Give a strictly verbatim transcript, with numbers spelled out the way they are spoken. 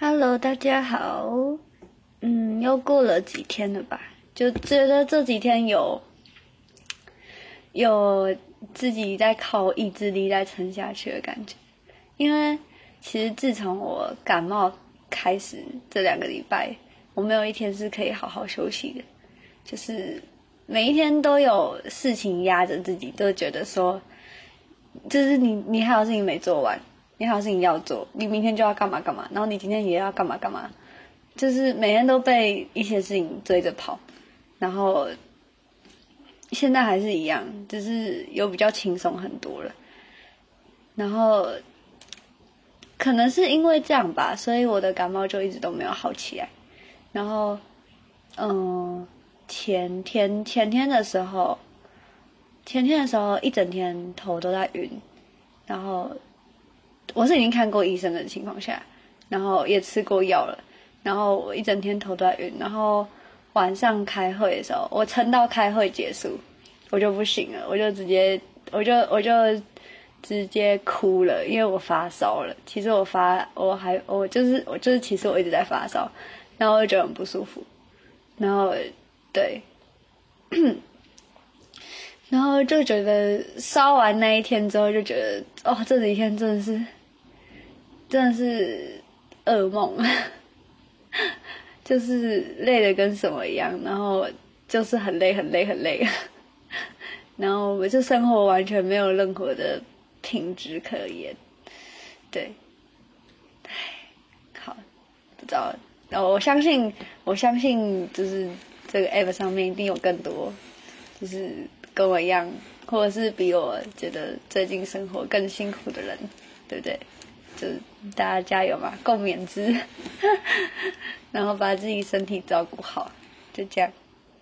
Hello， 大家好，嗯，又过了几天了吧？就觉得这几天有有自己在靠意志力在撑下去的感觉，因为其实自从我感冒开始这两个礼拜，我没有一天是可以好好休息的，就是每一天都有事情压着自己，都觉得说，就是你你还有事情没做完。你还有事情要做，你明天就要干嘛干嘛，然后你今天也要干嘛干嘛，就是每天都被一些事情追着跑，然后现在还是一样，就是有比较轻松很多了。然后可能是因为这样吧，所以我的感冒就一直都没有好起来。然后，嗯，前天前天的时候，前天的时候一整天头都在晕，然后。我是已经看过医生的情况下，然后也吃过药了，然后我一整天头都在晕，然后晚上开会的时候，我撑到开会结束，我就不行了，我就直接，我就我就直接哭了，因为我发烧了。其实我发，我还我就是我就是其实我一直在发烧，然后我就觉得很不舒服，然后对，然后就觉得烧完那一天之后，就觉得哦，这几天真的是。真的是噩梦，就是累得跟什么一样，然后就是很累很累很累，然后我就生活完全没有任何的品质可言，对，唉，好，不知道，然后我相信，我相信就是这个 app 上面一定有更多，就是跟我一样，或者是比我觉得最近生活更辛苦的人，对不对？就大家加油吧，共勉之，然后把自己身体照顾好，就这样。